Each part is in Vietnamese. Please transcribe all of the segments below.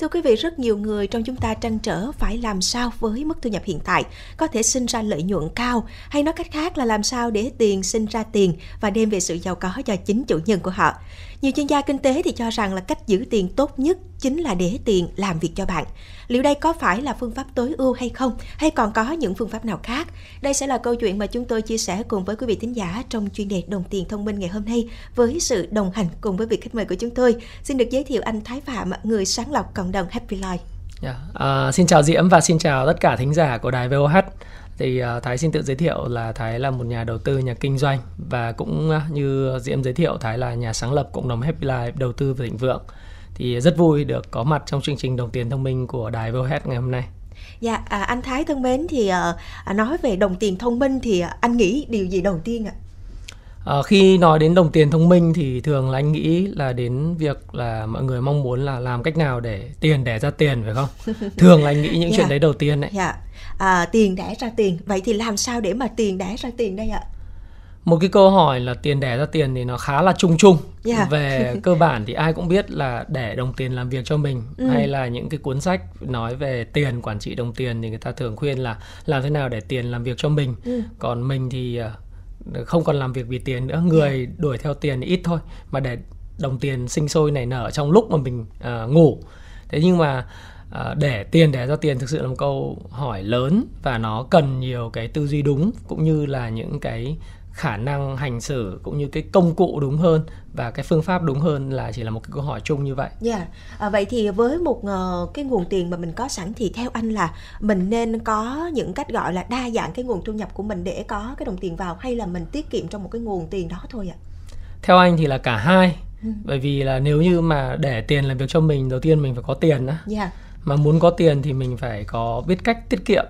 Thưa quý vị, rất nhiều người trong chúng ta trăn trở phải làm sao với mức thu nhập hiện tại có thể sinh ra lợi nhuận cao, hay nói cách khác là làm sao để tiền sinh ra tiền và đem về sự giàu có cho chính chủ nhân của họ. Nhiều chuyên gia kinh tế thì cho rằng là cách giữ tiền tốt nhất chính là để tiền làm việc cho bạn. Liệu đây có phải là phương pháp tối ưu hay không? Hay còn có những phương pháp nào khác? Đây sẽ là câu chuyện mà chúng tôi chia sẻ cùng với quý vị thính giả trong chuyên đề Đồng tiền thông minh ngày hôm nay, với sự đồng hành cùng với vị khách mời của chúng tôi. Xin được giới thiệu anh Thái Phạm, người sáng lập cộng đồng Happy Life. Xin chào Diễm và xin chào tất cả thính giả của Đài VLH. Thì Thái xin tự giới thiệu là Thái là một nhà đầu tư, nhà kinh doanh, và cũng như Diễm giới thiệu, Thái là nhà sáng lập cộng đồng Happy Life đầu tư và thịnh vượng. Thì rất vui được có mặt trong chương trình Đồng tiền thông minh của Đài VOH ngày hôm nay. Dạ, anh Thái thân mến, thì nói về đồng tiền thông minh thì anh nghĩ điều gì đầu tiên ạ? Khi nói đến đồng tiền thông minh thì thường là anh nghĩ là đến việc là mọi người mong muốn là làm cách nào để tiền đẻ ra tiền, phải không? Thường là anh nghĩ những chuyện đấy đầu tiên đấy. Dạ. Tiền đẻ ra tiền, vậy thì làm sao để mà tiền đẻ ra tiền đây ạ? Một cái câu hỏi là tiền đẻ ra tiền thì nó khá là chung. Về cơ bản thì ai cũng biết là để đồng tiền làm việc cho mình, hay là những cái cuốn sách nói về tiền, quản trị đồng tiền thì người ta thường khuyên là làm thế nào để tiền làm việc cho mình. Còn mình thì không còn làm việc vì tiền nữa, người đuổi theo tiền thì ít thôi, mà để đồng tiền sinh sôi nảy nở trong lúc mà mình ngủ. Thế nhưng mà để tiền đẻ ra tiền thực sự là một câu hỏi lớn, và nó cần nhiều cái tư duy đúng, cũng như là những cái khả năng hành xử, cũng như cái công cụ đúng hơn và cái phương pháp đúng hơn, là chỉ là một cái câu hỏi chung như vậy. Vậy thì với một cái nguồn tiền mà mình có sẵn thì theo anh là mình nên có những cách gọi là đa dạng cái nguồn thu nhập của mình để có cái đồng tiền vào, hay là mình tiết kiệm trong một cái nguồn tiền đó thôi ạ? Theo anh thì là cả hai. Bởi vì là nếu như mà để tiền làm việc cho mình, đầu tiên mình phải có tiền đã. Mà muốn có tiền thì mình phải có biết cách tiết kiệm.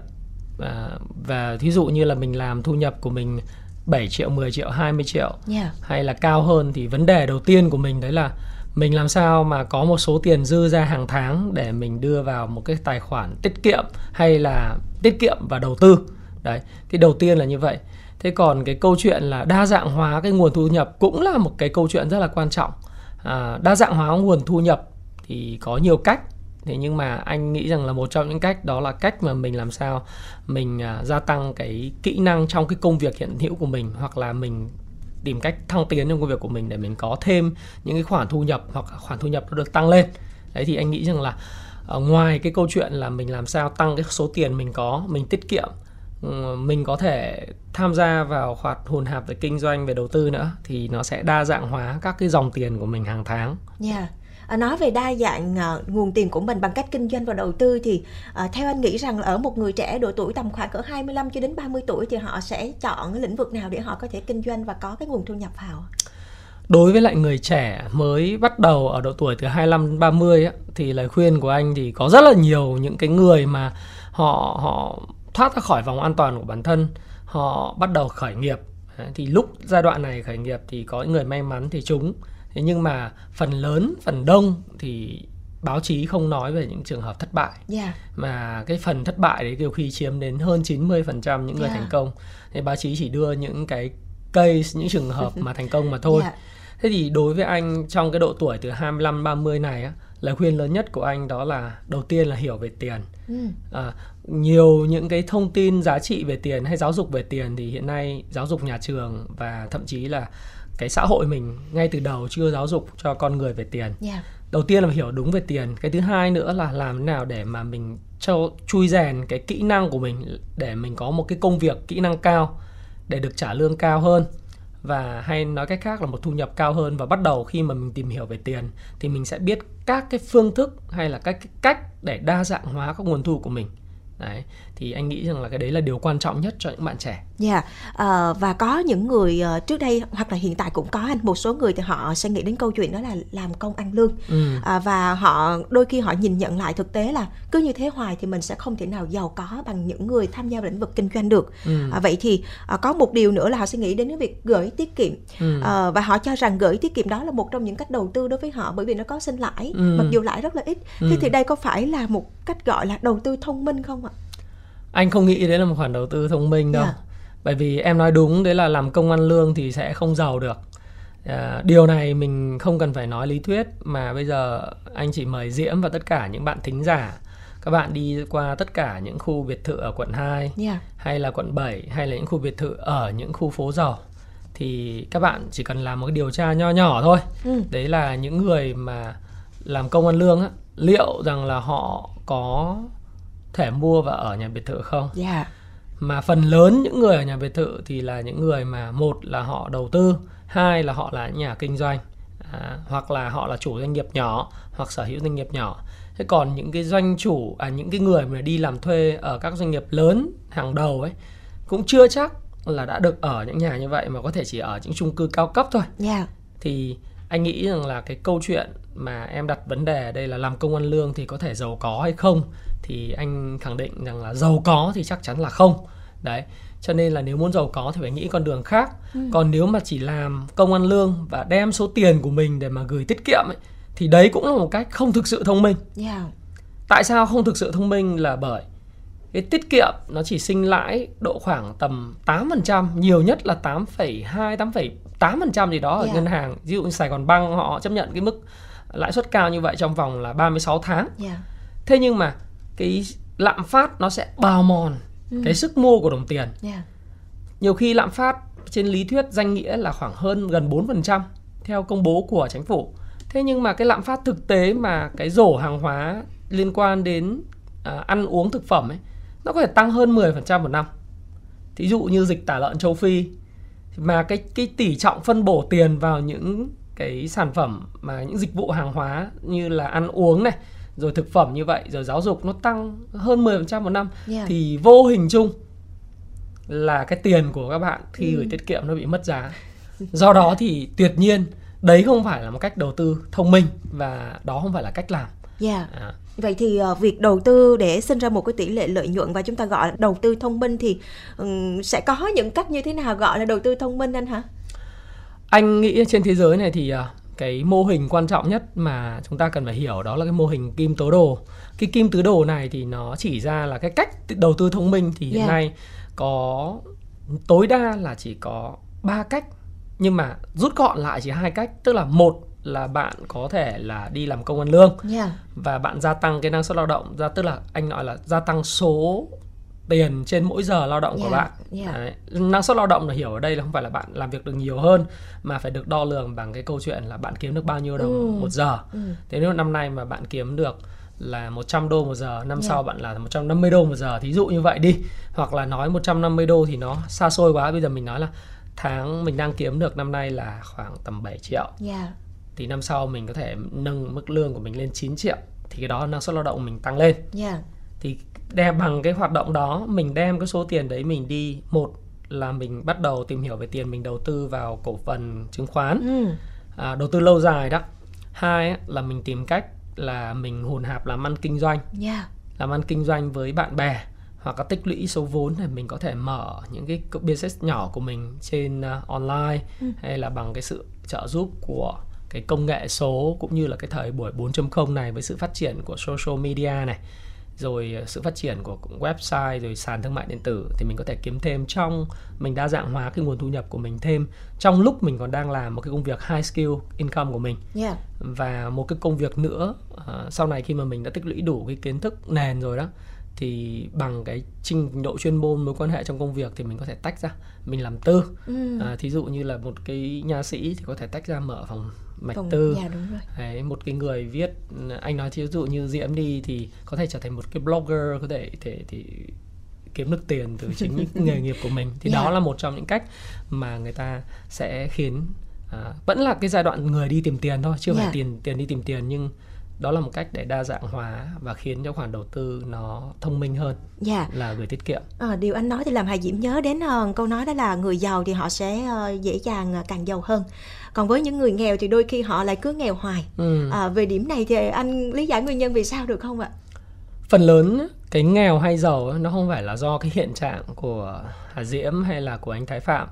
Và thí dụ như là mình làm thu nhập của mình 7 triệu, 10 triệu, 20 triệu hay là cao hơn, thì vấn đề đầu tiên của mình đấy là mình làm sao mà có một số tiền dư ra hàng tháng để mình đưa vào một cái tài khoản tiết kiệm, hay là tiết kiệm và đầu tư. Đấy, cái đầu tiên là như vậy. Thế còn cái câu chuyện là đa dạng hóa cái nguồn thu nhập cũng là một cái câu chuyện rất là quan trọng. Đa dạng hóa nguồn thu nhập thì có nhiều cách. Thế nhưng mà anh nghĩ rằng là một trong những cách đó là cách mà mình làm sao mình gia tăng cái kỹ năng trong cái công việc hiện hữu của mình, hoặc là mình tìm cách thăng tiến trong công việc của mình để mình có thêm những cái khoản thu nhập, hoặc khoản thu nhập nó được tăng lên. Đấy, thì anh nghĩ rằng là ngoài cái câu chuyện là mình làm sao tăng cái số tiền mình có, mình tiết kiệm, mình có thể tham gia vào hoạt hồn hạp về kinh doanh, về đầu tư nữa, thì nó sẽ đa dạng hóa các cái dòng tiền của mình hàng tháng. Nói về đa dạng nguồn tiền của mình bằng cách kinh doanh và đầu tư thì theo anh nghĩ rằng là ở một người trẻ độ tuổi tầm khoảng cỡ 25 cho đến 30 tuổi thì họ sẽ chọn lĩnh vực nào để họ có thể kinh doanh và có cái nguồn thu nhập vào? Đối với lại người trẻ mới bắt đầu ở độ tuổi từ 25 đến 30 ấy, thì lời khuyên của anh thì có rất là nhiều những cái người mà họ thoát ra khỏi vòng an toàn của bản thân, họ bắt đầu khởi nghiệp. Thì lúc giai đoạn này khởi nghiệp thì có những người may mắn thì trúng. Thế nhưng mà phần đông thì báo chí không nói về những trường hợp thất bại. Mà cái phần thất bại đấy nhiều khi chiếm đến hơn 90% những người thành công. Thế báo chí chỉ đưa những cái case, những trường hợp mà thành công mà thôi. Thế thì đối với anh trong cái độ tuổi từ 25-30 này á, lời khuyên lớn nhất của anh đó là đầu tiên là hiểu về tiền. Nhiều những cái thông tin giá trị về tiền hay giáo dục về tiền thì hiện nay giáo dục nhà trường và thậm chí là cái xã hội mình ngay từ đầu chưa giáo dục cho con người về tiền. Đầu tiên là hiểu đúng về tiền. Cái thứ hai nữa là làm thế nào để mà mình chui rèn cái kỹ năng của mình, để mình có một cái công việc kỹ năng cao, để được trả lương cao hơn, và hay nói cách khác là một thu nhập cao hơn. Và bắt đầu khi mà mình tìm hiểu về tiền thì mình sẽ biết các cái phương thức hay là các cái cách để đa dạng hóa các nguồn thu của mình. Đấy, thì anh nghĩ rằng là cái đấy là điều quan trọng nhất cho những bạn trẻ. Yeah. Và có những người trước đây hoặc là hiện tại cũng có anh, một số người thì họ sẽ nghĩ đến câu chuyện đó là làm công ăn lương. Và họ đôi khi họ nhìn nhận lại thực tế là cứ như thế hoài thì mình sẽ không thể nào giàu có bằng những người tham gia vào lĩnh vực kinh doanh được. Vậy thì có một điều nữa là họ sẽ nghĩ đến cái việc gửi tiết kiệm. Và họ cho rằng gửi tiết kiệm đó là một trong những cách đầu tư đối với họ, bởi vì nó có sinh lãi, mặc dù lãi rất là ít. Thế thì đây có phải là một cách gọi là đầu tư thông minh không ạ? Anh không nghĩ đấy là một khoản đầu tư thông minh đâu. Bởi vì em nói đúng, đấy là làm công ăn lương thì sẽ không giàu được. Điều này mình không cần phải nói lý thuyết, mà bây giờ anh chỉ mời Diễm và tất cả những bạn thính giả, các bạn đi qua tất cả những khu biệt thự ở quận 2 hay là quận 7, hay là những khu biệt thự ở những khu phố giàu, thì các bạn chỉ cần làm một cái điều tra nho nhỏ thôi. Đấy là những người mà làm công ăn lương á, liệu rằng là họ có thể mua và ở nhà biệt thự không? Mà phần lớn những người ở nhà biệt thự thì là những người mà một là họ đầu tư, hai là họ là nhà kinh doanh, hoặc là họ là chủ doanh nghiệp nhỏ hoặc sở hữu doanh nghiệp nhỏ. Thế còn những cái những cái người mà đi làm thuê ở các doanh nghiệp lớn hàng đầu ấy cũng chưa chắc là đã được ở những nhà như vậy, mà có thể chỉ ở những chung cư cao cấp thôi. Thì anh nghĩ rằng là cái câu chuyện mà em đặt vấn đề ở đây là làm công ăn lương thì có thể giàu có hay không, thì anh khẳng định rằng là giàu có thì chắc chắn là không. Đấy, cho nên là nếu muốn giàu có thì phải nghĩ con đường khác. Còn nếu mà chỉ làm công ăn lương và đem số tiền của mình để mà gửi tiết kiệm ấy, thì đấy cũng là một cách không thực sự thông minh. Tại sao không thực sự thông minh là bởi cái tiết kiệm nó chỉ sinh lãi độ khoảng tầm 8%, nhiều nhất là 8,2, 8,8% gì đó ở ngân hàng. Ví dụ như Sài Gòn Bank họ chấp nhận cái mức lãi suất cao như vậy trong vòng là 36 tháng. Thế nhưng mà cái lạm phát nó sẽ bào mòn cái sức mua của đồng tiền. Nhiều khi lạm phát trên lý thuyết danh nghĩa là khoảng hơn gần 4% theo công bố của chính phủ. Thế nhưng mà cái lạm phát thực tế mà cái rổ hàng hóa liên quan đến ăn uống thực phẩm ấy, nó có thể tăng hơn 10% một năm. Thí dụ như dịch tả lợn châu Phi, mà cái tỷ trọng phân bổ tiền vào những cái sản phẩm mà những dịch vụ hàng hóa như là ăn uống này, rồi thực phẩm như vậy, rồi giáo dục, nó tăng hơn 10% một năm. Thì vô hình chung là cái tiền của các bạn khi gửi tiết kiệm nó bị mất giá. Do đó thì tuyệt nhiên đấy không phải là một cách đầu tư thông minh, và đó không phải là cách làm. Vậy thì việc đầu tư để sinh ra một cái tỷ lệ lợi nhuận và chúng ta gọi là đầu tư thông minh thì sẽ có những cách như thế nào gọi là đầu tư thông minh anh hả? Anh nghĩ trên thế giới này thì cái mô hình quan trọng nhất mà chúng ta cần phải hiểu đó là cái mô hình kim tứ đồ. Cái kim tứ đồ này thì nó chỉ ra là cái cách đầu tư thông minh thì hiện nay có tối đa là chỉ có 3 cách, nhưng mà rút gọn lại chỉ 2 cách. Tức là một là bạn có thể là đi làm công ăn lương và bạn gia tăng cái năng suất lao động ra, tức là anh nói là gia tăng số tiền trên mỗi giờ lao động của bạn. Năng suất lao động là hiểu ở đây là không phải là bạn làm việc được nhiều hơn, mà phải được đo lường bằng cái câu chuyện là bạn kiếm được bao nhiêu đồng một giờ. Thế nếu năm nay mà bạn kiếm được là 100 đô một giờ, năm sau bạn là 150 đô một giờ, thí dụ như vậy đi. Hoặc là nói 150 đô thì nó xa xôi quá, bây giờ mình nói là tháng mình đang kiếm được năm nay là khoảng tầm 7 triệu. Thì năm sau mình có thể nâng mức lương của mình lên 9 triệu. Thì cái đó năng suất lao động mình tăng lên. Thì đem bằng cái hoạt động đó, mình đem cái số tiền đấy mình đi, một là mình bắt đầu tìm hiểu về tiền mình đầu tư vào cổ phần chứng khoán, đầu tư lâu dài đó. Hai là mình tìm cách là mình hùn hạp làm ăn kinh doanh, làm ăn kinh doanh với bạn bè, hoặc là tích lũy số vốn để mình có thể mở những cái business nhỏ của mình trên online, hay là bằng cái sự trợ giúp của cái công nghệ số, cũng như là cái thời buổi 4.0 này, với sự phát triển của social media này, rồi sự phát triển của website, rồi sàn thương mại điện tử, thì mình có thể kiếm thêm trong, mình đa dạng hóa cái nguồn thu nhập của mình thêm trong lúc mình còn đang làm một cái công việc high skill income của mình. Và một cái công việc nữa, sau này khi mà mình đã tích lũy đủ cái kiến thức nền rồi đó, thì bằng cái trình độ chuyên môn, mối quan hệ trong công việc thì mình có thể tách ra, mình làm tư. Thí dụ như là một cái nha sĩ thì có thể tách ra mở phòng mạch tư. Đấy, một cái người viết, anh nói thí dụ như Diễm đi, thì có thể trở thành một cái blogger, có thể thì kiếm được tiền từ chính nghề nghiệp của mình. Thì đó là một trong những cách mà người ta sẽ khiến vẫn là cái giai đoạn người đi tìm tiền thôi, chưa phải tiền đi tìm tiền, nhưng Đó là một cách để đa dạng hóa và khiến cho khoản đầu tư nó thông minh hơn là gửi tiết kiệm. Điều anh nói thì làm Hải Diễm nhớ đến câu nói đó là người giàu thì họ sẽ dễ dàng càng giàu hơn. Còn với những người nghèo thì đôi khi họ lại cứ nghèo hoài. Về điểm này thì anh lý giải nguyên nhân vì sao được không ạ? Phần lớn cái nghèo hay giàu nó không phải là do cái hiện trạng của Hà Diễm hay là của anh Thái Phạm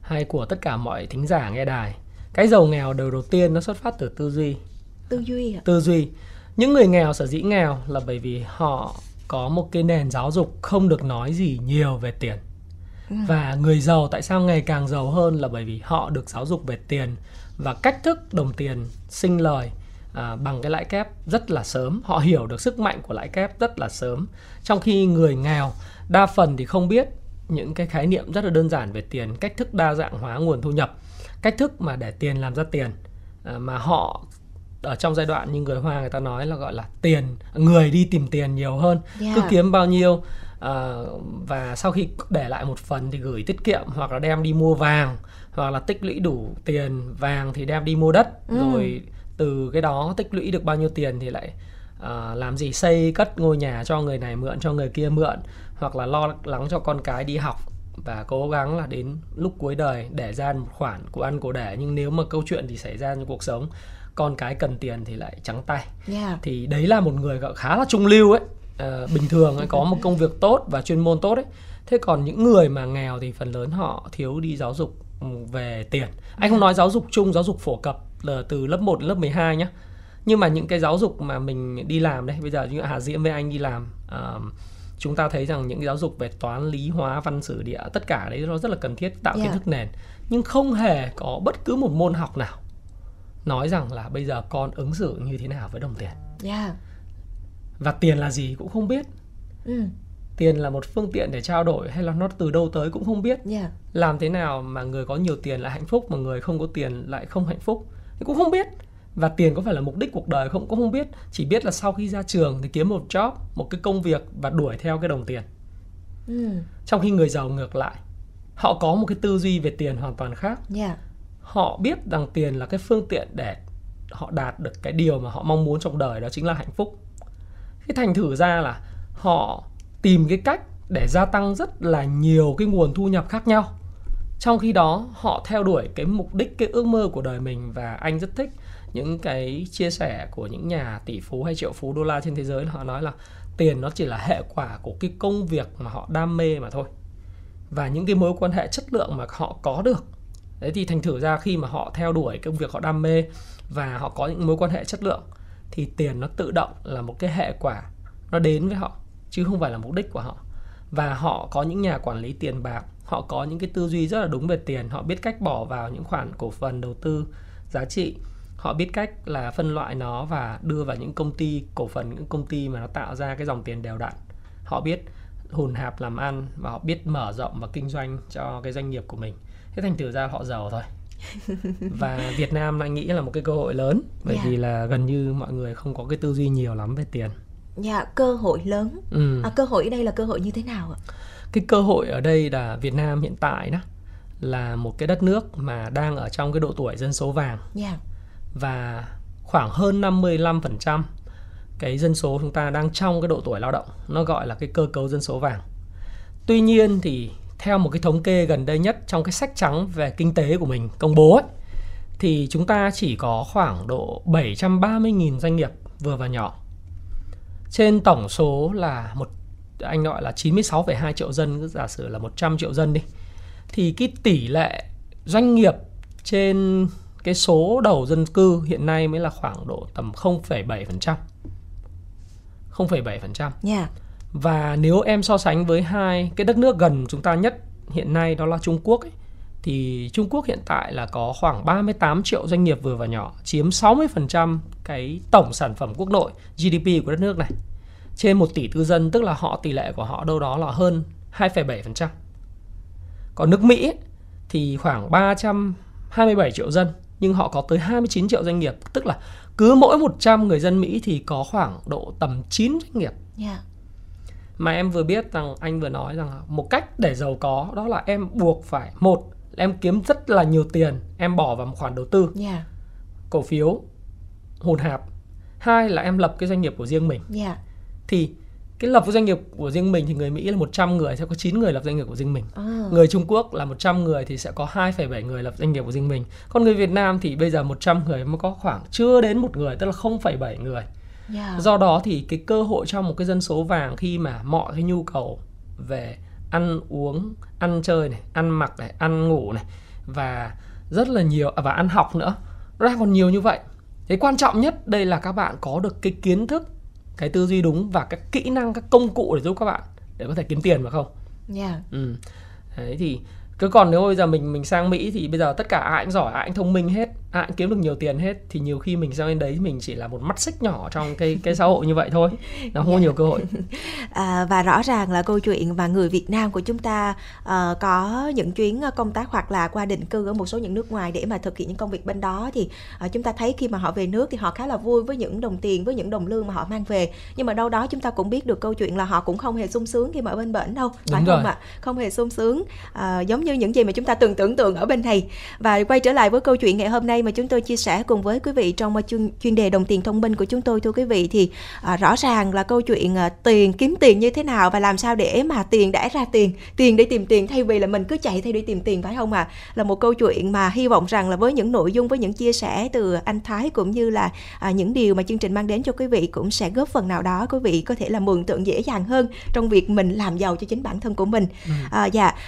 hay của tất cả mọi thính giả nghe đài. Cái giàu nghèo đầu tiên nó xuất phát từ tư duy. Tư duy. Những người nghèo sở dĩ nghèo là bởi vì họ có một cái nền giáo dục không được nói gì nhiều về tiền. Và người giàu tại sao ngày càng giàu hơn là bởi vì họ được giáo dục về tiền và cách thức đồng tiền sinh lời bằng cái lãi kép rất là sớm. Họ hiểu được sức mạnh của lãi kép rất là sớm. Trong khi người nghèo đa phần thì không biết những cái khái niệm rất là đơn giản về tiền, cách thức đa dạng hóa nguồn thu nhập, cách thức mà để tiền làm ra tiền, mà họ ở trong giai đoạn như người Hoa người ta nói là gọi là tiền, người đi tìm tiền nhiều hơn, cứ kiếm bao nhiêu và sau khi để lại một phần thì gửi tiết kiệm hoặc là đem đi mua vàng, hoặc là tích lũy đủ tiền vàng thì đem đi mua đất, rồi từ cái đó tích lũy được bao nhiêu tiền thì lại làm gì xây cất ngôi nhà cho người này mượn, cho người kia mượn, hoặc là lo lắng cho con cái đi học và cố gắng là đến lúc cuối đời để ra một khoản của ăn của để. Nhưng nếu mà câu chuyện thì xảy ra trong cuộc sống, con cái cần tiền thì lại trắng tay. Thì đấy là một người khá là trung lưu ấy, bình thường ấy, có một công việc tốt và chuyên môn tốt ấy. Thế còn những người mà nghèo thì phần lớn họ thiếu đi giáo dục về tiền. Anh không nói giáo dục chung, giáo dục phổ cập là từ lớp 1 đến lớp 12 nhé. Nhưng mà những cái giáo dục mà mình đi làm đấy, bây giờ như Hà Diễm với anh đi làm, chúng ta thấy rằng những cái giáo dục về toán, lý, hóa, văn, sử, địa, tất cả đấy nó rất là cần thiết, tạo kiến thức nền. Nhưng không hề có bất cứ một môn học nào nói rằng là bây giờ con ứng xử như thế nào với đồng tiền. Và tiền là gì cũng không biết. Tiền là một phương tiện để trao đổi hay là nó từ đâu tới cũng không biết. Làm thế nào mà người có nhiều tiền lại hạnh phúc, mà người không có tiền lại không hạnh phúc thì cũng không biết. Và tiền có phải là mục đích cuộc đời không cũng không biết. Chỉ biết là sau khi ra trường thì kiếm một job, một cái công việc và đuổi theo cái đồng tiền. Trong khi người giàu ngược lại, họ có một cái tư duy về tiền hoàn toàn khác. Họ biết rằng tiền là cái phương tiện để họ đạt được cái điều mà họ mong muốn trong đời, đó chính là hạnh phúc. Thế thành thử ra là họ tìm cái cách để gia tăng rất là nhiều cái nguồn thu nhập khác nhau. Trong khi đó họ theo đuổi cái mục đích, cái ước mơ của đời mình. Và anh rất thích những cái chia sẻ của những nhà tỷ phú hay triệu phú đô la trên thế giới. Họ nói là tiền nó chỉ là hệ quả của cái công việc mà họ đam mê mà thôi, và những cái mối quan hệ chất lượng mà họ có được. Đấy, thì thành thử ra khi mà họ theo đuổi công việc họ đam mê và họ có những mối quan hệ chất lượng thì tiền nó tự động là một cái hệ quả, nó đến với họ chứ không phải là mục đích của họ. Và họ có những nhà quản lý tiền bạc, họ có những cái tư duy rất là đúng về tiền. Họ biết cách bỏ vào những khoản cổ phần đầu tư giá trị, họ biết cách là phân loại nó và đưa vào những công ty cổ phần, những công ty mà nó tạo ra cái dòng tiền đều đặn. Họ biết hùn hạp làm ăn và họ biết mở rộng và kinh doanh cho cái doanh nghiệp của mình. Thế thành thử ra họ giàu thôi. Và Việt Nam anh nghĩ là một cái cơ hội lớn, bởi vì là gần như mọi người không có cái tư duy nhiều lắm về tiền. Cơ hội lớn. Cơ hội ở đây là cơ hội như thế nào ạ? Cái cơ hội ở đây là Việt Nam hiện tại đó là một cái đất nước mà đang ở trong cái độ tuổi dân số vàng. Và khoảng hơn 55% cái dân số chúng ta đang trong cái độ tuổi lao động, nó gọi là cái cơ cấu dân số vàng. Tuy nhiên thì theo một cái thống kê gần đây nhất trong cái sách trắng về kinh tế của mình công bố ấy, thì chúng ta chỉ có khoảng độ 730.000 doanh nghiệp vừa và nhỏ trên tổng số là một, anh gọi là 96,2 triệu dân, cứ giả sử là 100 triệu dân đi, thì cái tỷ lệ doanh nghiệp trên cái số đầu dân cư hiện nay mới là khoảng độ tầm 0,7%. Và nếu em so sánh với hai cái đất nước gần chúng ta nhất hiện nay, đó là Trung Quốc ấy, thì Trung Quốc hiện tại là có khoảng 38 triệu doanh nghiệp vừa và nhỏ, chiếm 60% cái tổng sản phẩm quốc nội GDP của đất nước này, trên 1 tỷ tư dân, tức là họ tỷ lệ của họ đâu đó là hơn 2,7%. Còn nước Mỹ ấy, thì khoảng 327 triệu dân, nhưng họ có tới 29 triệu doanh nghiệp, tức là cứ mỗi 100 người dân Mỹ thì có khoảng độ tầm 9 doanh nghiệp. Mà em vừa biết rằng, anh vừa nói rằng một cách để giàu có đó là em buộc phải, một là em kiếm rất là nhiều tiền, em bỏ vào một khoản đầu tư cổ phiếu hùn hạp. Hai là em lập cái doanh nghiệp của riêng mình. Thì cái lập doanh nghiệp của riêng mình thì người Mỹ là 100 người sẽ có 9 người lập doanh nghiệp của riêng mình. Người Trung Quốc là 100 người thì sẽ có 2,7 người lập doanh nghiệp của riêng mình. Còn người Việt Nam thì bây giờ 100 người mới có khoảng chưa đến 1 người, tức là 0,7 người. Do đó thì cái cơ hội trong một cái dân số vàng, khi mà mọi cái nhu cầu về ăn uống, ăn chơi này, ăn mặc này, ăn ngủ này, và rất là nhiều, và ăn học nữa, nó còn nhiều như vậy. Thế quan trọng nhất đây là các bạn có được cái kiến thức, cái tư duy đúng và các kỹ năng, các công cụ để giúp các bạn để có thể kiếm tiền mà không. Đấy thì cứ còn nếu bây giờ mình sang Mỹ thì bây giờ tất cả ai cũng giỏi, ai cũng thông minh hết, ai cũng kiếm được nhiều tiền hết, thì nhiều khi mình sang bên đấy mình chỉ là một mắt xích nhỏ trong cái xã hội như vậy thôi, nó không có nhiều cơ hội. Và rõ ràng là câu chuyện mà người Việt Nam của chúng ta có những chuyến công tác hoặc là qua định cư ở một số những nước ngoài để mà thực hiện những công việc bên đó, thì chúng ta thấy khi mà họ về nước thì họ khá là vui với những đồng tiền, với những đồng lương mà họ mang về. Nhưng mà đâu đó chúng ta cũng biết được câu chuyện là họ cũng không hề sung sướng khi mà ở bên bển đâu, phải không ạ? Không hề sung sướng giống như những gì mà chúng ta từng tưởng tượng ở bên này. Và quay trở lại với câu chuyện ngày hôm nay mà chúng tôi chia sẻ cùng với quý vị trong chuyên đề đồng tiền thông minh của chúng tôi, thưa quý vị, thì rõ ràng là câu chuyện tiền, kiếm tiền như thế nào và làm sao để mà tiền đẻ ra tiền, tiền để tìm tiền thay vì là mình cứ chạy theo đi tìm tiền, phải không ạ? Là một câu chuyện mà hy vọng rằng là với những nội dung, với những chia sẻ từ anh Thái cũng như là những điều mà chương trình mang đến cho quý vị cũng sẽ góp phần nào đó quý vị có thể là mường tượng dễ dàng hơn trong việc mình làm giàu cho chính bản thân của mình.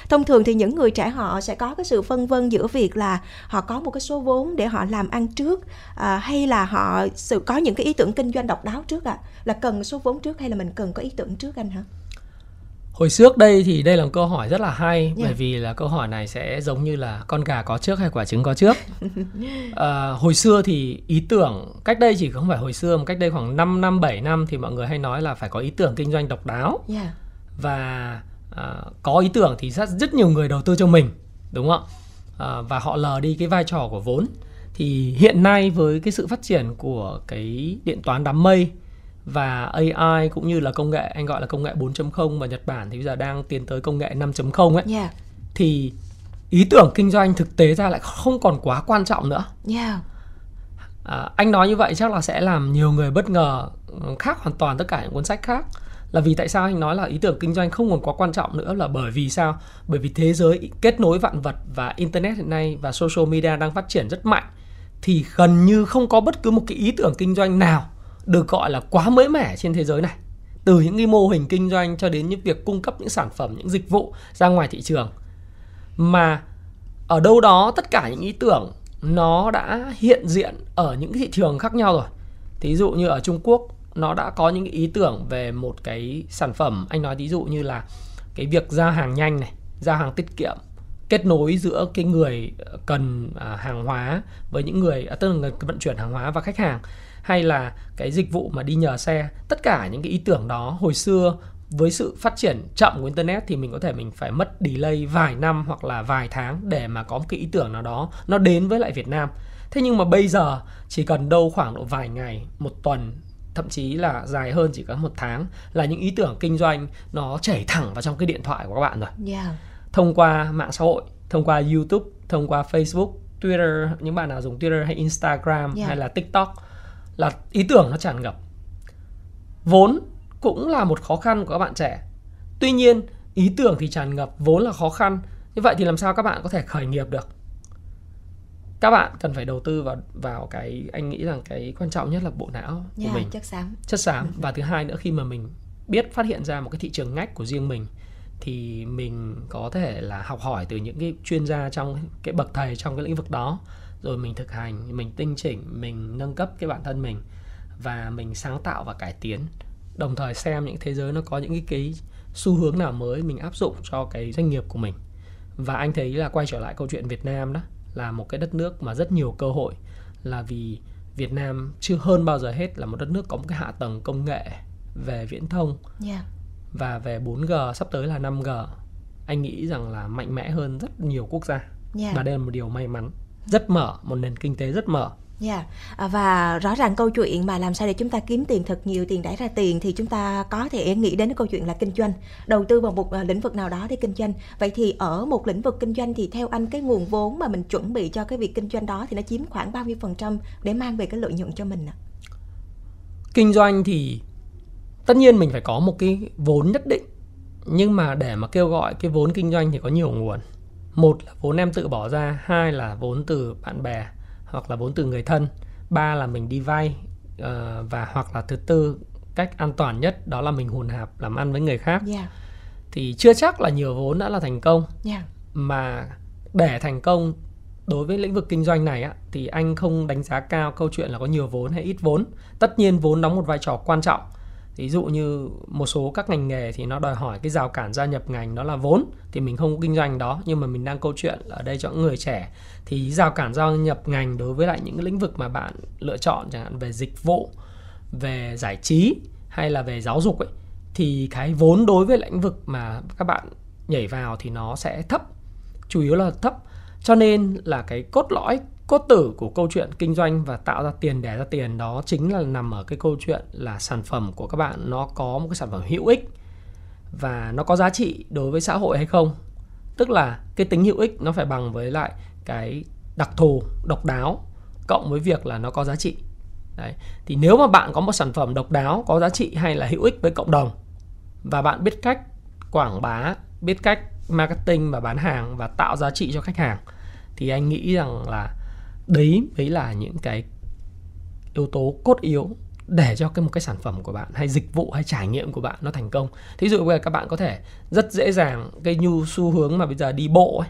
Thông thường thì những người trẻ họ sẽ có cái sự phân vân giữa việc là họ có một cái số vốn để họ làm ăn trước hay là họ có những cái ý tưởng kinh doanh độc đáo trước ạ? Là cần số vốn trước hay là mình cần có ý tưởng trước anh hả? Hồi trước đây thì đây là một câu hỏi rất là hay, bởi vì là câu hỏi này sẽ giống như là con gà có trước hay quả trứng có trước. Hồi xưa thì ý tưởng, cách đây chỉ không phải hồi xưa mà cách đây khoảng 5 năm, 7 năm thì mọi người hay nói là phải có ý tưởng kinh doanh độc đáo. Và có ý tưởng thì rất nhiều người đầu tư cho mình, đúng không ạ? Và họ lờ đi cái vai trò của vốn. Thì hiện nay với cái sự phát triển của cái điện toán đám mây và AI cũng như là công nghệ, anh gọi là công nghệ 4.0, và Nhật Bản thì bây giờ đang tiến tới công nghệ 5.0 ấy, thì ý tưởng kinh doanh thực tế ra lại không còn quá quan trọng nữa. Anh nói như vậy chắc là sẽ làm nhiều người bất ngờ, khác hoàn toàn tất cả những cuốn sách khác. Là vì tại sao anh nói là ý tưởng kinh doanh không còn quá quan trọng nữa, là bởi vì sao? Bởi vì thế giới kết nối vạn vật và Internet hiện nay và social media đang phát triển rất mạnh, thì gần như không có bất cứ một cái ý tưởng kinh doanh nào được gọi là quá mới mẻ trên thế giới này. Từ những cái mô hình kinh doanh cho đến những việc cung cấp những sản phẩm, những dịch vụ ra ngoài thị trường. Mà ở đâu đó tất cả những ý tưởng nó đã hiện diện ở những thị trường khác nhau rồi. Thí dụ như ở Trung Quốc, nó đã có những ý tưởng về một cái sản phẩm, anh nói ví dụ như là cái việc giao hàng nhanh này, giao hàng tiết kiệm, kết nối giữa cái người cần hàng hóa với những người, tức là người vận chuyển hàng hóa và khách hàng, hay là cái dịch vụ mà đi nhờ xe. Tất cả những cái ý tưởng đó hồi xưa với sự phát triển chậm của Internet thì mình có thể mình phải mất delay vài năm hoặc là vài tháng để mà có một cái ý tưởng nào đó nó đến với lại Việt Nam. Thế nhưng mà bây giờ chỉ cần đâu khoảng độ vài ngày, một tuần, thậm chí là dài hơn chỉ có một tháng, là những ý tưởng kinh doanh nó chảy thẳng vào trong cái điện thoại của các bạn rồi. Thông qua mạng xã hội, thông qua YouTube, thông qua Facebook, Twitter, những bạn nào dùng Twitter hay Instagram hay là TikTok, là ý tưởng nó tràn ngập. Vốn cũng là một khó khăn của các bạn trẻ. Tuy nhiên, ý tưởng thì tràn ngập, vốn là khó khăn. Như vậy thì làm sao các bạn có thể khởi nghiệp được? Các bạn cần phải đầu tư vào cái, anh nghĩ rằng cái quan trọng nhất là bộ não của mình, chất xám. Và thứ hai nữa, khi mà mình biết phát hiện ra một cái thị trường ngách của riêng mình thì mình có thể là học hỏi từ những cái chuyên gia, trong cái bậc thầy trong cái lĩnh vực đó, rồi mình thực hành, mình tinh chỉnh, mình nâng cấp cái bản thân mình và mình sáng tạo và cải tiến, đồng thời xem những thế giới nó có những cái xu hướng nào mới mình áp dụng cho cái doanh nghiệp của mình. Và anh thấy là quay trở lại câu chuyện Việt Nam đó, là một cái đất nước mà rất nhiều cơ hội, là vì Việt Nam chưa hơn bao giờ hết là một đất nước có một cái hạ tầng công nghệ về viễn thông và về 4G, sắp tới là 5G, anh nghĩ rằng là mạnh mẽ hơn rất nhiều quốc gia. Và đây là một điều may mắn, rất mở, một nền kinh tế rất mở. Và rõ ràng câu chuyện mà làm sao để chúng ta kiếm tiền thật nhiều, tiền đẻ ra tiền, thì chúng ta có thể nghĩ đến câu chuyện là kinh doanh, đầu tư vào một lĩnh vực nào đó để kinh doanh. Vậy thì ở một lĩnh vực kinh doanh thì theo anh, cái nguồn vốn mà mình chuẩn bị cho cái việc kinh doanh đó thì nó chiếm khoảng bao nhiêu phần trăm để mang về cái lợi nhuận cho mình ạ? Kinh doanh thì tất nhiên mình phải có một cái vốn nhất định, nhưng mà để mà kêu gọi cái vốn kinh doanh thì có nhiều nguồn. Một là vốn em tự bỏ ra, hai là vốn từ bạn bè hoặc là vốn từ người thân, ba là mình đi vay, và hoặc là thứ tư cách an toàn nhất đó là mình hùn hạp làm ăn với người khác. Thì chưa chắc là nhiều vốn đã là thành công. Mà để thành công đối với lĩnh vực kinh doanh này á, thì anh không đánh giá cao câu chuyện là có nhiều vốn hay ít vốn. Tất nhiên vốn đóng một vai trò quan trọng. Ví dụ như một số các ngành nghề thì nó đòi hỏi cái rào cản gia nhập ngành đó là vốn, thì mình không có kinh doanh đó. Nhưng mà mình đang câu chuyện ở đây cho những người trẻ, thì rào cản gia nhập ngành đối với lại những cái lĩnh vực mà bạn lựa chọn, chẳng hạn về dịch vụ, về giải trí hay là về giáo dục ấy, thì cái vốn đối với lĩnh vực mà các bạn nhảy vào thì nó sẽ thấp, chủ yếu là thấp. Cho nên là cái cốt lõi, cốt tử của câu chuyện kinh doanh và tạo ra tiền, đẻ ra tiền đó chính là nằm ở cái câu chuyện là sản phẩm của các bạn nó có một cái sản phẩm hữu ích và nó có giá trị đối với xã hội hay không. Tức là cái tính hữu ích nó phải bằng với lại cái đặc thù, độc đáo cộng với việc là nó có giá trị. Đấy. Thì nếu mà bạn có một sản phẩm độc đáo, có giá trị hay là hữu ích với cộng đồng và bạn biết cách quảng bá, biết cách marketing và bán hàng và tạo giá trị cho khách hàng, thì anh nghĩ rằng là đấy mới là những cái yếu tố cốt yếu để cho một cái sản phẩm của bạn hay dịch vụ hay trải nghiệm của bạn nó thành công. Thí dụ bây giờ các bạn có thể rất dễ dàng cái xu hướng mà bây giờ đi bộ ấy,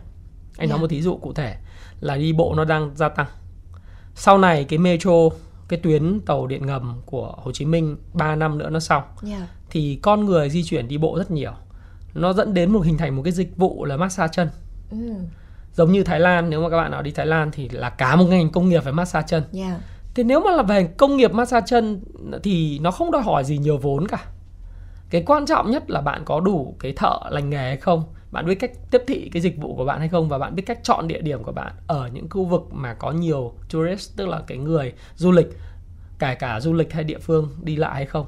anh nói một thí dụ cụ thể là đi bộ nó đang gia tăng. Sau này cái metro, cái tuyến tàu điện ngầm của Hồ Chí Minh 3 năm nữa nó xong, thì con người di chuyển đi bộ rất nhiều. Nó dẫn đến hình thành một cái dịch vụ là massage chân. Giống như Thái Lan, nếu mà các bạn nào đi Thái Lan thì là cả một ngành công nghiệp về massage chân. Thì nếu mà là về công nghiệp massage chân thì nó không đòi hỏi gì nhiều vốn cả. Cái quan trọng nhất là bạn có đủ cái thợ lành nghề hay không, bạn biết cách tiếp thị cái dịch vụ của bạn hay không, và bạn biết cách chọn địa điểm của bạn ở những khu vực mà có nhiều tourist, tức là cái người du lịch, cả du lịch hay địa phương đi lại hay không.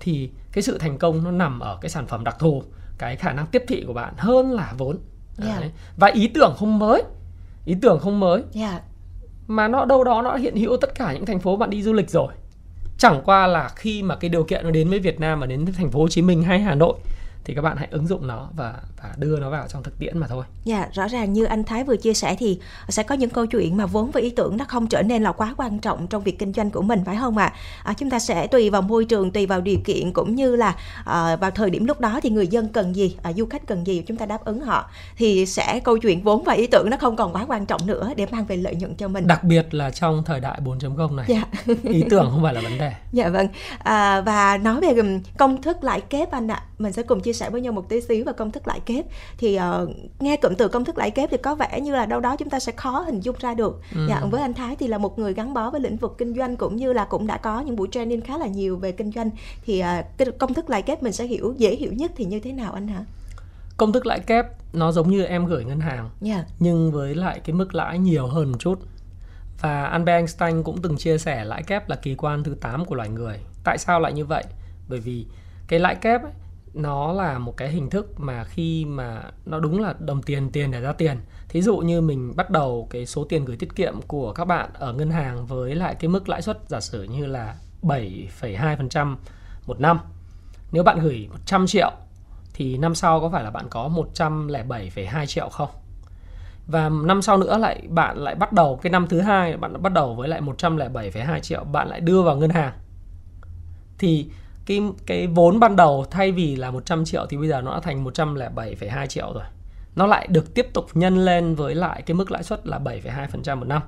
Thì cái sự thành công nó nằm ở cái sản phẩm đặc thù, cái khả năng tiếp thị của bạn hơn là vốn. Và ý tưởng không mới mà nó đâu đó nó hiện hữu tất cả những thành phố bạn đi du lịch rồi. Chẳng qua là khi mà cái điều kiện nó đến với Việt Nam và đến thành phố Hồ Chí Minh hay Hà Nội thì các bạn hãy ứng dụng nó và đưa nó vào trong thực tiễn mà thôi. Rõ ràng như anh Thái vừa chia sẻ thì sẽ có những câu chuyện mà vốn và ý tưởng nó không trở nên là quá quan trọng trong việc kinh doanh của mình, phải không ạ? Chúng ta sẽ tùy vào môi trường, tùy vào điều kiện, cũng như là vào thời điểm lúc đó thì người dân cần gì, du khách cần gì, chúng ta đáp ứng họ, thì sẽ câu chuyện vốn và ý tưởng nó không còn quá quan trọng nữa để mang về lợi nhuận cho mình. Đặc biệt là trong thời đại 4.0 này, ý tưởng không phải là vấn đề. Và nói về công thức lãi kép anh ạ, mình sẽ cùng chia sẻ với nhau một tí xíu về công thức lãi kép. Thì nghe cụm từ công thức lãi kép thì có vẻ như là đâu đó chúng ta sẽ khó hình dung ra được. Với anh Thái thì là một người gắn bó với lĩnh vực kinh doanh, cũng như là cũng đã có những buổi training khá là nhiều về kinh doanh, thì công thức lãi kép mình sẽ dễ hiểu nhất thì như thế nào anh hả? Công thức lãi kép nó giống như em gửi ngân hàng, nhưng với lại cái mức lãi nhiều hơn một chút. Và Albert Einstein cũng từng chia sẻ lãi kép là kỳ quan thứ 8 của loài người. Tại sao lại như vậy? Bởi vì cái lãi kép ấy, nó là một cái hình thức mà khi mà nó đúng là đồng tiền để ra tiền. Thí dụ như mình bắt đầu cái số tiền gửi tiết kiệm của các bạn ở ngân hàng với lại cái mức lãi suất giả sử như là 7,2% một năm. Nếu bạn gửi 100 triệu thì năm sau có phải là bạn có 107,2 triệu không? Và năm sau nữa bạn lại bắt đầu, cái năm thứ hai bạn bắt đầu với lại 107,2 triệu, bạn lại đưa vào ngân hàng. Thì cái vốn ban đầu thay vì là 100 triệu thì bây giờ nó đã thành 107,2 triệu rồi. Nó lại được tiếp tục nhân lên với lại cái mức lãi suất là 7,2% một năm.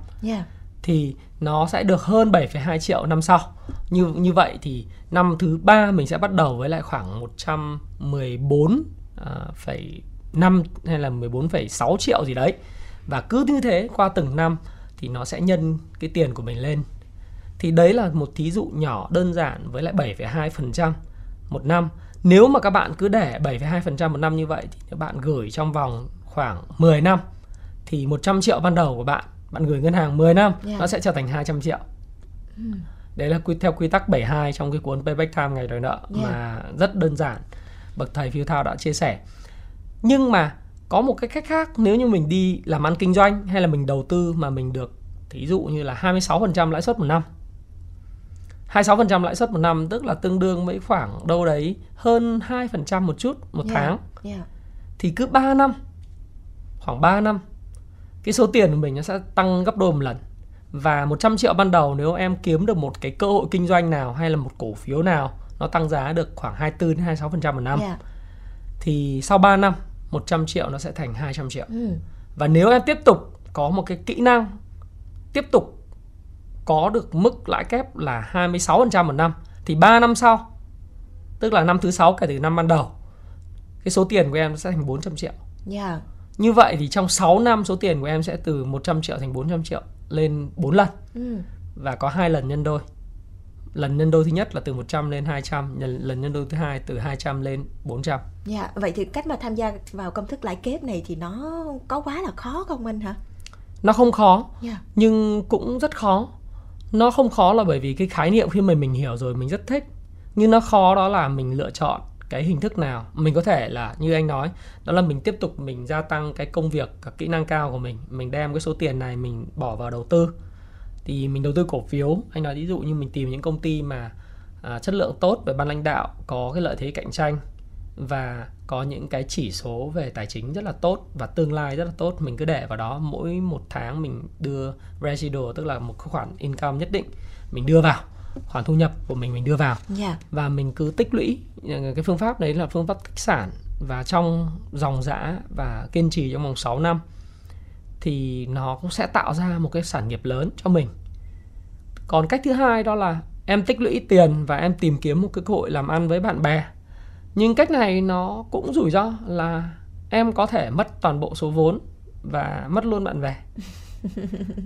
Thì nó sẽ được hơn 7,2 triệu năm sau. Như vậy thì năm thứ 3 mình sẽ bắt đầu với lại khoảng 114,5 hay là 14,6 triệu gì đấy. Và cứ như thế qua từng năm thì nó sẽ nhân cái tiền của mình lên. Thì đấy là một thí dụ nhỏ đơn giản với lại 7,2% một năm. Nếu mà các bạn cứ để 7,2% một năm như vậy thì các bạn gửi trong vòng khoảng 10 năm thì 100 triệu ban đầu của bạn gửi ngân hàng 10 năm nó sẽ trở thành 200 triệu. Đấy là theo quy tắc 72 trong cái cuốn Payback Time, ngày đòi nợ mà rất đơn giản bậc thầy Philthau đã chia sẻ. Nhưng mà có một cái cách khác, nếu như mình đi làm ăn kinh doanh hay là mình đầu tư mà mình được thí dụ như là 26% lãi suất một năm 26% lãi suất một năm tức là tương đương với khoảng đâu đấy hơn 2% một chút một tháng. Thì cứ 3 năm, khoảng 3 năm, cái số tiền của mình nó sẽ tăng gấp đôi một lần. Và 100 triệu ban đầu nếu em kiếm được một cái cơ hội kinh doanh nào hay là một cổ phiếu nào nó tăng giá được khoảng 24-26% một năm, thì sau 3 năm 100 triệu nó sẽ thành 200 triệu. Và nếu em tiếp tục có một cái kỹ năng tiếp tục có được mức lãi kép là 26% một năm, thì 3 năm sau, tức là năm thứ 6 kể từ năm ban đầu, cái số tiền của em sẽ thành 400 triệu. Như vậy thì trong 6 năm số tiền của em sẽ từ 100 triệu thành 400 triệu lên 4 lần. Và có 2 lần nhân đôi. Lần nhân đôi thứ nhất là từ 100 lên 200, lần nhân đôi thứ hai từ 200 lên 400. Vậy thì cách mà tham gia vào công thức lãi kép này thì nó có quá là khó không anh hả? Nó không khó, nhưng cũng rất khó. Nó không khó là bởi vì cái khái niệm khi mình hiểu rồi mình rất thích. Nhưng nó khó đó là mình lựa chọn cái hình thức nào. Mình có thể là như anh nói, đó là mình tiếp tục mình gia tăng cái công việc, các kỹ năng cao của mình. Mình đem cái số tiền này mình bỏ vào đầu tư. Thì mình đầu tư cổ phiếu, anh nói ví dụ như mình tìm những công ty mà chất lượng tốt về ban lãnh đạo, có cái lợi thế cạnh tranh và có những cái chỉ số về tài chính rất là tốt và tương lai rất là tốt. Mình cứ để vào đó, mỗi một tháng mình đưa residual, tức là một khoản income nhất định mình đưa vào, khoản thu nhập của mình đưa vào. Và mình cứ tích lũy. Cái phương pháp đấy là phương pháp tích sản, và trong dòng dã và kiên trì trong vòng 6 năm thì nó cũng sẽ tạo ra một cái sản nghiệp lớn cho mình. Còn cách thứ hai đó là em tích lũy tiền và em tìm kiếm một cái cơ hội làm ăn với bạn bè. Nhưng cách này nó cũng rủi ro là em có thể mất toàn bộ số vốn và mất luôn bạn bè.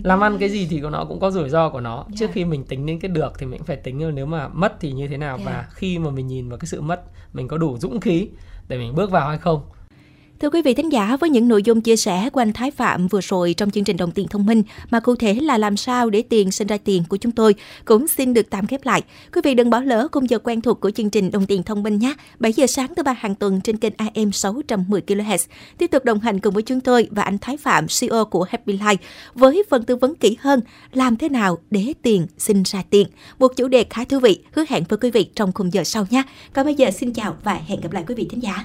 Làm ăn cái gì thì nó cũng có rủi ro của nó. Trước khi mình tính đến cái được thì mình cũng phải tính nếu mà mất thì như thế nào. Và khi mà mình nhìn vào cái sự mất, mình có đủ dũng khí để mình bước vào hay không. Thưa quý vị thính giả, với những nội dung chia sẻ của anh Thái Phạm vừa rồi trong chương trình Đồng Tiền Thông Minh, mà cụ thể là làm sao để tiền sinh ra tiền của chúng tôi, cũng xin được tạm khép lại. Quý vị đừng bỏ lỡ khung giờ quen thuộc của chương trình Đồng Tiền Thông Minh nhé. 7 giờ sáng thứ ba hàng tuần trên kênh AM 610 kHz. Tiếp tục đồng hành cùng với chúng tôi và anh Thái Phạm, CEO của Happy Life, với phần tư vấn kỹ hơn làm thế nào để tiền sinh ra tiền. Một chủ đề khá thú vị, hứa hẹn với quý vị trong khung giờ sau nhé. Còn bây giờ xin chào và hẹn gặp lại quý vị thính giả.